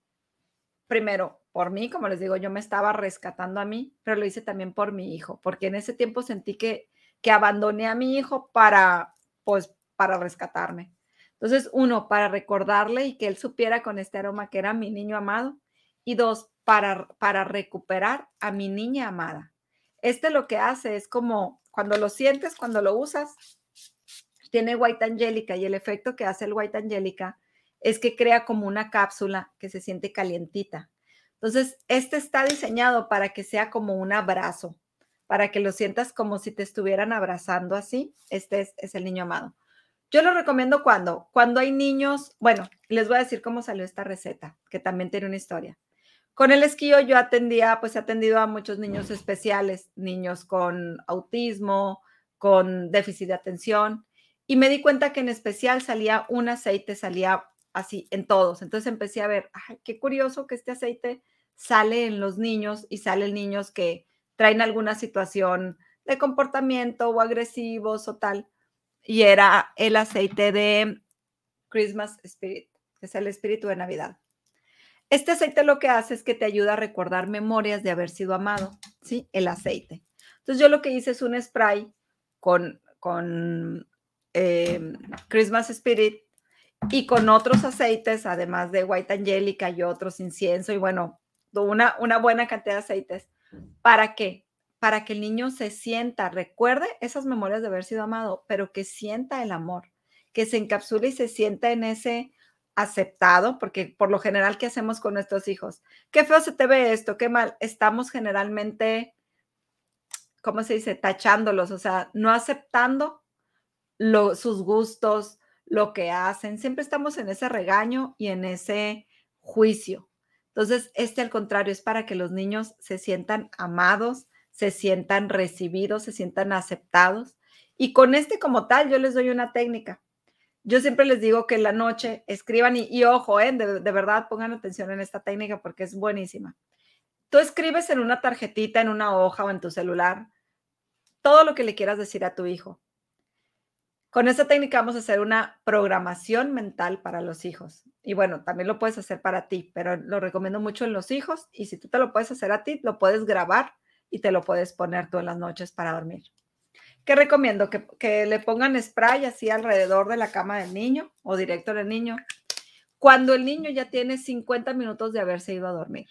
primero por mí, como les digo, yo me estaba rescatando a mí, pero lo hice también por mi hijo, porque en ese tiempo sentí que que abandoné a mi hijo para, pues, para rescatarme. Entonces, uno, para recordarle y que él supiera con este aroma que era mi niño amado. Y dos, para, para recuperar a mi niña amada. Este lo que hace es como, cuando lo sientes, cuando lo usas, tiene White Angelica, y el efecto que hace el White Angelica es que crea como una cápsula que se siente calientita. Entonces, este está diseñado para que sea como un abrazo, para que lo sientas como si te estuvieran abrazando así. Este es, es el niño amado. Yo lo recomiendo cuando, cuando hay niños, bueno, les voy a decir cómo salió esta receta, que también tiene una historia. Con el esquío yo atendía, pues he atendido a muchos niños especiales, niños con autismo, con déficit de atención, y me di cuenta que en especial salía un aceite, salía así en todos. Entonces empecé a ver, ay, qué curioso que este aceite sale en los niños y sale en niños que traen alguna situación de comportamiento o agresivos o tal. Y era el aceite de Christmas Spirit, que es el espíritu de Navidad. Este aceite lo que hace es que te ayuda a recordar memorias de haber sido amado, ¿sí? El aceite. Entonces yo lo que hice es un spray con, con eh, Christmas Spirit y con otros aceites, además de White Angelica y otros, incienso y bueno, una, una buena cantidad de aceites. ¿Para qué? Para que el niño se sienta, recuerde esas memorias de haber sido amado, pero que sienta el amor, que se encapsule y se sienta en ese aceptado, porque por lo general, ¿qué hacemos con nuestros hijos? Qué feo se te ve esto, qué mal. Estamos generalmente, ¿cómo se dice? Tachándolos, o sea, no aceptando lo, sus gustos, lo que hacen. Siempre estamos en ese regaño y en ese juicio. Entonces, este al contrario es para que los niños se sientan amados, se sientan recibidos, se sientan aceptados. Y con este como tal, yo les doy una técnica. Yo siempre les digo que en la noche escriban y, y ojo, ¿eh? de, de verdad pongan atención en esta técnica porque es buenísima. Tú escribes en una tarjetita, en una hoja o en tu celular todo lo que le quieras decir a tu hijo. Con esta técnica vamos a hacer una programación mental para los hijos. Y bueno, también lo puedes hacer para ti, pero lo recomiendo mucho en los hijos. Y si tú te lo puedes hacer a ti, lo puedes grabar y te lo puedes poner tú en las noches para dormir. ¿Qué recomiendo? Que, que le pongan spray así alrededor de la cama del niño o directo del niño. Cuando el niño ya tiene cincuenta minutos de haberse ido a dormir.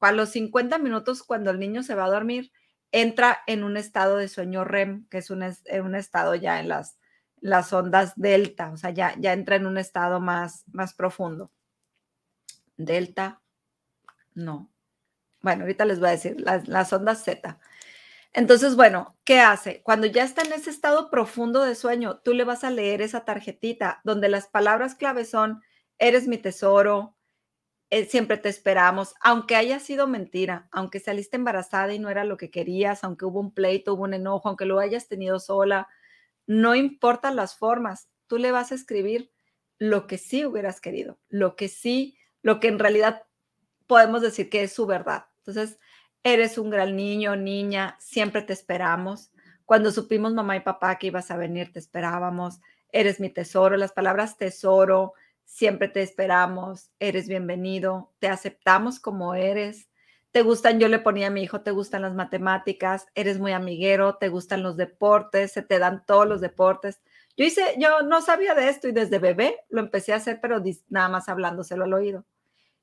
A los cincuenta minutos, cuando el niño se va a dormir, entra en un estado de sueño R E M, que es un, un estado ya en las las ondas delta, o sea, ya, ya entra en un estado más, más profundo. Delta, no. Bueno, ahorita les voy a decir, las, las ondas zeta. Entonces, bueno, ¿qué hace? Cuando ya está en ese estado profundo de sueño, tú le vas a leer esa tarjetita donde las palabras clave son, eres mi tesoro, eh, siempre te esperamos, aunque haya sido mentira, aunque saliste embarazada y no era lo que querías, aunque hubo un pleito, hubo un enojo, aunque lo hayas tenido sola, no importan las formas, tú le vas a escribir lo que sí hubieras querido, lo que sí, lo que en realidad podemos decir que es su verdad. Entonces, eres un gran niño, niña, siempre te esperamos. Cuando supimos mamá y papá que ibas a venir, te esperábamos. Eres mi tesoro, las palabras tesoro, siempre te esperamos, eres bienvenido, te aceptamos como eres. Te gustan, yo le ponía a mi hijo, te gustan las matemáticas, eres muy amiguero, te gustan los deportes, se te dan todos los deportes. Yo hice, yo no sabía de esto y desde bebé lo empecé a hacer, pero nada más hablándoselo al oído.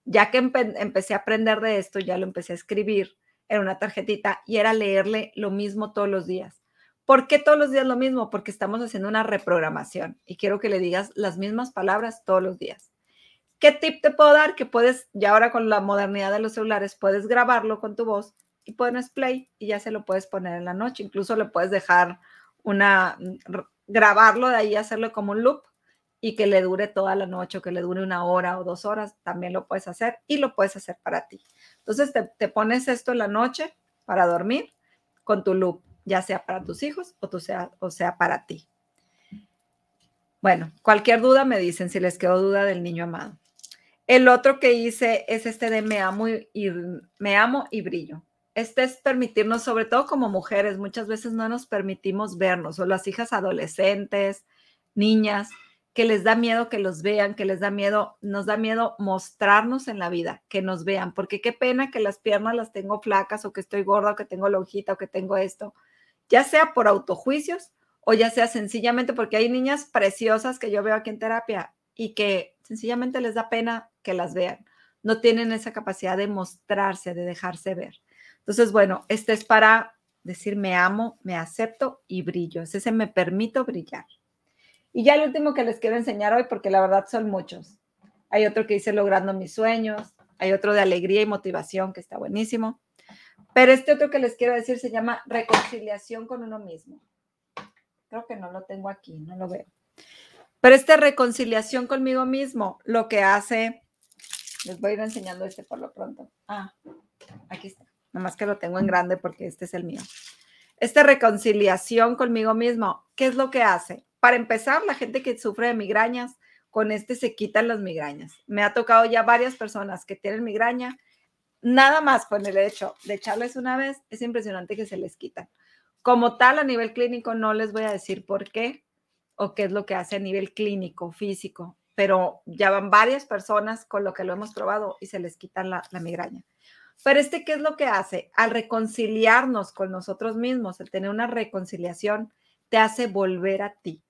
Ya que empe- empecé a aprender de esto, ya lo empecé a escribir en una tarjetita y era leerle lo mismo todos los días. ¿Por qué todos los días lo mismo? Porque estamos haciendo una reprogramación y quiero que le digas las mismas palabras todos los días. ¿Qué tip te puedo dar? Que puedes, y ahora con la modernidad de los celulares, puedes grabarlo con tu voz y pones play y ya se lo puedes poner en la noche. Incluso le puedes dejar una, grabarlo de ahí, hacerlo como un loop y que le dure toda la noche o que le dure una hora o dos horas. También lo puedes hacer y lo puedes hacer para ti. Entonces te, te pones esto en la noche para dormir con tu loop, ya sea para tus hijos o, tú sea, o sea para ti. Bueno, cualquier duda me dicen si les quedó duda del niño amado. El otro que hice es este de me amo y, y, me amo y brillo. Este es permitirnos, sobre todo como mujeres, muchas veces no nos permitimos vernos, o las hijas adolescentes, niñas, que les da miedo que los vean, que les da miedo, nos da miedo mostrarnos en la vida, que nos vean, porque qué pena que las piernas las tengo flacas, o que estoy gorda, o que tengo lonjita, o que tengo esto, ya sea por autojuicios, o ya sea sencillamente porque hay niñas preciosas que yo veo aquí en terapia y que sencillamente les da pena que las vean. No tienen esa capacidad de mostrarse, de dejarse ver. Entonces, bueno, este es para decir me amo, me acepto y brillo. Es ese me permito brillar. Y ya el último que les quiero enseñar hoy, porque la verdad son muchos. Hay otro que dice logrando mis sueños. Hay otro de alegría y motivación que está buenísimo. Pero este otro que les quiero decir se llama reconciliación con uno mismo. Creo que no lo tengo aquí, no lo veo. Pero esta reconciliación conmigo mismo, lo que hace... Les voy a ir enseñando este por lo pronto. Ah, aquí está. Nomás que lo tengo en grande porque este es el mío. Esta reconciliación conmigo mismo, ¿qué es lo que hace? Para empezar, la gente que sufre de migrañas, con este se quitan las migrañas. Me ha tocado ya varias personas que tienen migraña. Nada más con el hecho de echarles una vez, es impresionante que se les quitan. Como tal, a nivel clínico no les voy a decir por qué o qué es lo que hace a nivel clínico, físico, pero ya van varias personas con lo que lo hemos probado y se les quita la, la migraña. Pero este, ¿qué es lo que hace? Al reconciliarnos con nosotros mismos, el tener una reconciliación, te hace volver a ti.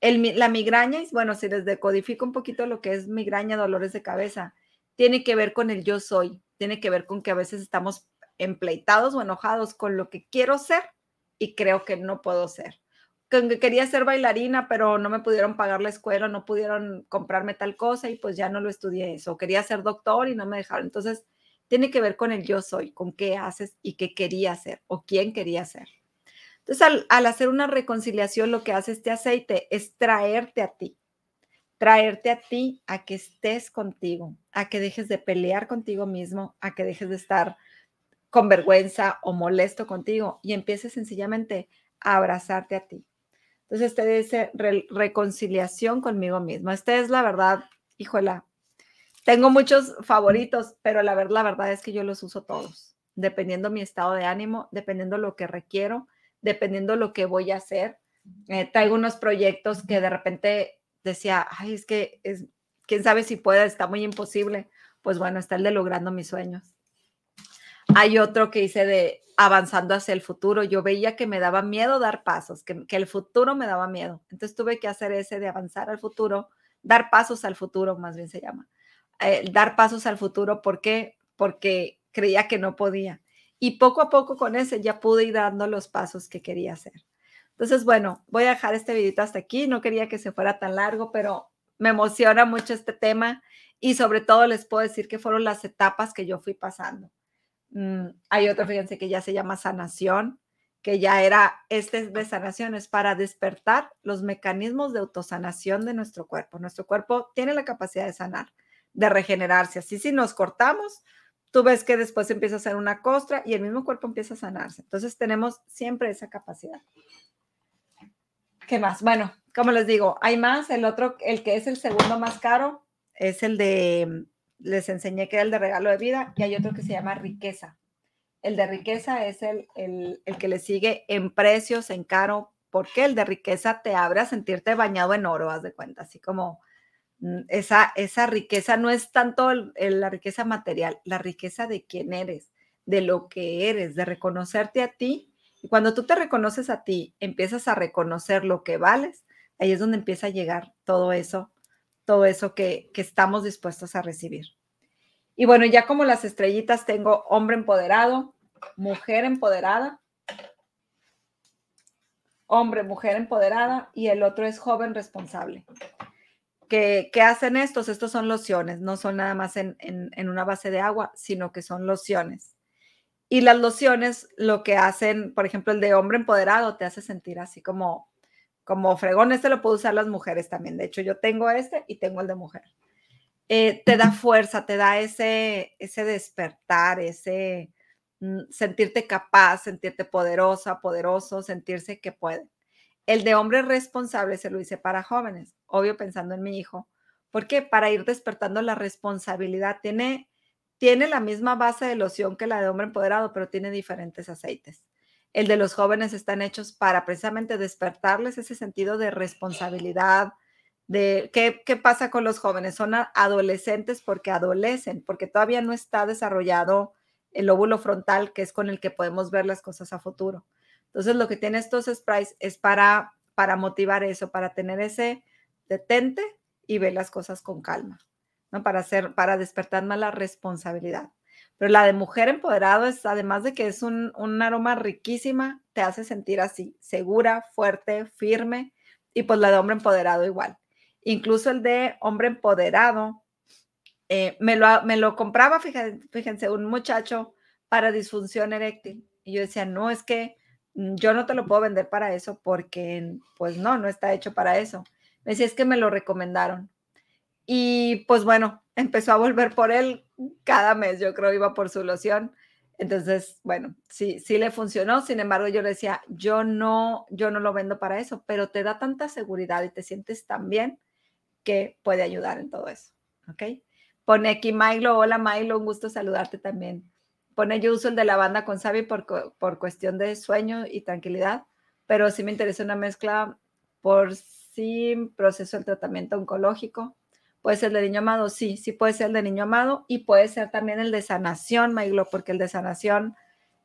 El, la migraña, bueno, si les decodifico un poquito lo que es migraña, dolores de cabeza, tiene que ver con el yo soy, tiene que ver con que a veces estamos empleitados o enojados con lo que quiero ser, y creo que no puedo ser. Quería ser bailarina, pero no me pudieron pagar la escuela, no pudieron comprarme tal cosa y pues ya no lo estudié eso. Quería ser doctor y no me dejaron. Entonces, tiene que ver con el yo soy, con qué haces y qué quería hacer o quién quería ser. Entonces, al, al hacer una reconciliación, lo que hace este aceite es traerte a ti. traerte a ti, a que estés contigo, a que dejes de pelear contigo mismo, a que dejes de estar con vergüenza o molesto contigo y empieces sencillamente a abrazarte a ti. Entonces te dice re- reconciliación conmigo mismo. Esta es la verdad, híjola. Tengo muchos favoritos, pero la, ver- la verdad es que yo los uso todos, dependiendo mi estado de ánimo, dependiendo lo que requiero, dependiendo lo que voy a hacer. Eh, traigo unos proyectos que de repente decía, ay, es que es, quién sabe si pueda, está muy imposible. Pues bueno, está el de logrando mis sueños. Hay otro que hice de avanzando hacia el futuro. Yo veía que me daba miedo dar pasos, que, que el futuro me daba miedo. Entonces tuve que hacer ese de avanzar al futuro, dar pasos al futuro, más bien se llama. Eh, dar pasos al futuro, ¿por qué? Porque creía que no podía. Y poco a poco con ese ya pude ir dando los pasos que quería hacer. Entonces, bueno, voy a dejar este videito hasta aquí. No quería que se fuera tan largo, pero me emociona mucho este tema y sobre todo les puedo decir que fueron las etapas que yo fui pasando. Mm, hay otro, fíjense, que ya se llama sanación, que ya era, este de sanación es para despertar los mecanismos de autosanación de nuestro cuerpo. Nuestro cuerpo tiene la capacidad de sanar, de regenerarse. Así si nos cortamos, tú ves que después empieza a hacer una costra y el mismo cuerpo empieza a sanarse. Entonces tenemos siempre esa capacidad. ¿Qué más? Bueno, como les digo, hay más. El otro, el que es el segundo más caro, es el de... les enseñé que era el de regalo de vida, y hay otro que se llama riqueza. El de riqueza es el, el, el que le sigue en precios, en caro, porque el de riqueza te abre a sentirte bañado en oro, haz de cuenta, así como esa, esa riqueza no es tanto el, el, la riqueza material, la riqueza de quién eres, de lo que eres, de reconocerte a ti, y cuando tú te reconoces a ti, empiezas a reconocer lo que vales, ahí es donde empieza a llegar todo eso, todo eso que, que estamos dispuestos a recibir. Y bueno, ya como las estrellitas tengo hombre empoderado, mujer empoderada, hombre, mujer empoderada, y el otro es joven responsable. ¿Qué, qué hacen estos? Estos son lociones, no son nada más en, en, en una base de agua, sino que son lociones. Y las lociones lo que hacen, por ejemplo, el de hombre empoderado te hace sentir así como... como fregón, este lo puedo usar las mujeres también. De hecho, yo tengo este y tengo el de mujer. Eh, te da fuerza, te da ese, ese despertar, ese mm, sentirte capaz, sentirte poderosa, poderoso, sentirse que puede. El de hombre responsable se lo hice para jóvenes, obvio pensando en mi hijo. ¿Por qué? Para ir despertando la responsabilidad. Tiene, tiene la misma base de loción que la de hombre empoderado, pero tiene diferentes aceites. El de los jóvenes están hechos para precisamente despertarles ese sentido de responsabilidad, de qué, qué pasa con los jóvenes. Son adolescentes porque adolecen, porque todavía no está desarrollado el lóbulo frontal, que es con el que podemos ver las cosas a futuro. Entonces, lo que tienen estos sprays es para, para motivar eso, para tener ese detente y ver las cosas con calma, ¿no? Para hacer, para despertar más la responsabilidad. Pero la de mujer empoderado es, además de que es un, un aroma riquísima, te hace sentir así, segura, fuerte, firme. Y pues la de hombre empoderado igual. Incluso el de hombre empoderado, eh, me, lo, me lo compraba, fíjense, fíjense, un muchacho para disfunción eréctil. Y yo decía, no, es que yo no te lo puedo vender para eso porque, pues no, no está hecho para eso. Me decía, es que me lo recomendaron. Y pues bueno, empezó a volver por él cada mes, yo creo iba por su loción. Entonces, bueno, sí, sí le funcionó. Sin embargo, yo le decía, yo no, yo no lo vendo para eso, pero te da tanta seguridad y te sientes tan bien que puede ayudar en todo eso, ¿ok? Pone aquí Milo, hola Milo, un gusto saludarte también. Pone, yo uso el de lavanda con sabi por, por cuestión de sueño y tranquilidad, pero sí me interesa una mezcla por sí proceso del tratamiento oncológico. ¿Puede ser el de niño amado? Sí, sí puede ser el de niño amado y puede ser también el de sanación, Maiglo, porque el de sanación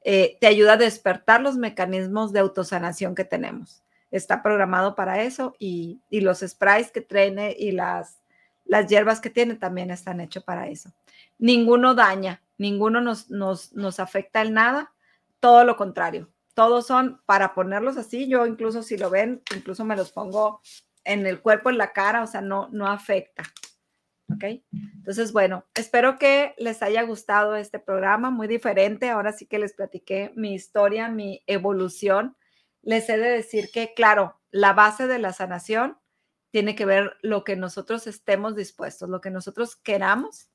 eh, te ayuda a despertar los mecanismos de autosanación que tenemos. Está programado para eso y, y los sprays que trae y las, las hierbas que tiene también están hechos para eso. Ninguno daña, ninguno nos, nos, nos afecta en nada, todo lo contrario. Todos son para ponerlos así, yo incluso si lo ven, incluso me los pongo en el cuerpo, en la cara, o sea, no, no afecta. ¿Ok? Entonces, bueno, espero que les haya gustado este programa, muy diferente. Ahora sí que les platiqué mi historia, mi evolución. Les he de decir que, claro, la base de la sanación tiene que ver lo que nosotros estemos dispuestos, lo que nosotros queramos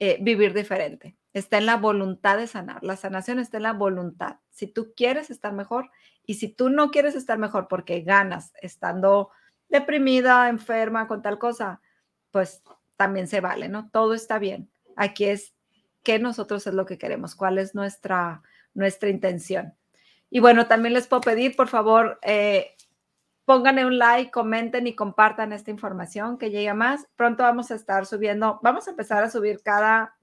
eh, vivir diferente. Está en la voluntad de sanar. La sanación está en la voluntad. Si tú quieres estar mejor y si tú no quieres estar mejor porque ganas estando deprimida, enferma, con tal cosa, pues también se vale, ¿no? Todo está bien. Aquí es qué nosotros es lo que queremos, cuál es nuestra, nuestra intención. Y bueno, también les puedo pedir, por favor, eh, pónganle un like, comenten y compartan esta información que llegue a más. Pronto vamos a estar subiendo, vamos a empezar a subir cada...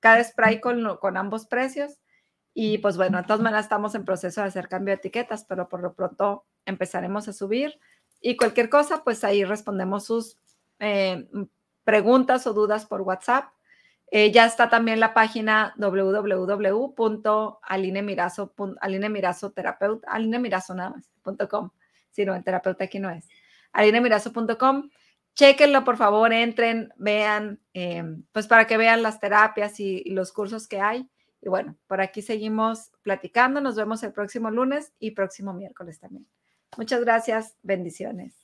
cada spray con, con ambos precios. Y pues bueno, de todas maneras estamos en proceso de hacer cambio de etiquetas, pero por lo pronto empezaremos a subir. Y cualquier cosa, pues ahí respondemos sus eh, preguntas o dudas por WhatsApp. Eh, ya está también la página doble u doble u doble u punto alinemirazo terapeuta punto com. Si no, el terapeuta aquí no es. alinemirazo punto com. Chéquenlo, por favor, entren, vean, eh, pues para que vean las terapias y, y los cursos que hay. Y bueno, por aquí seguimos platicando. Nos vemos el próximo lunes y próximo miércoles también. Muchas gracias. Bendiciones.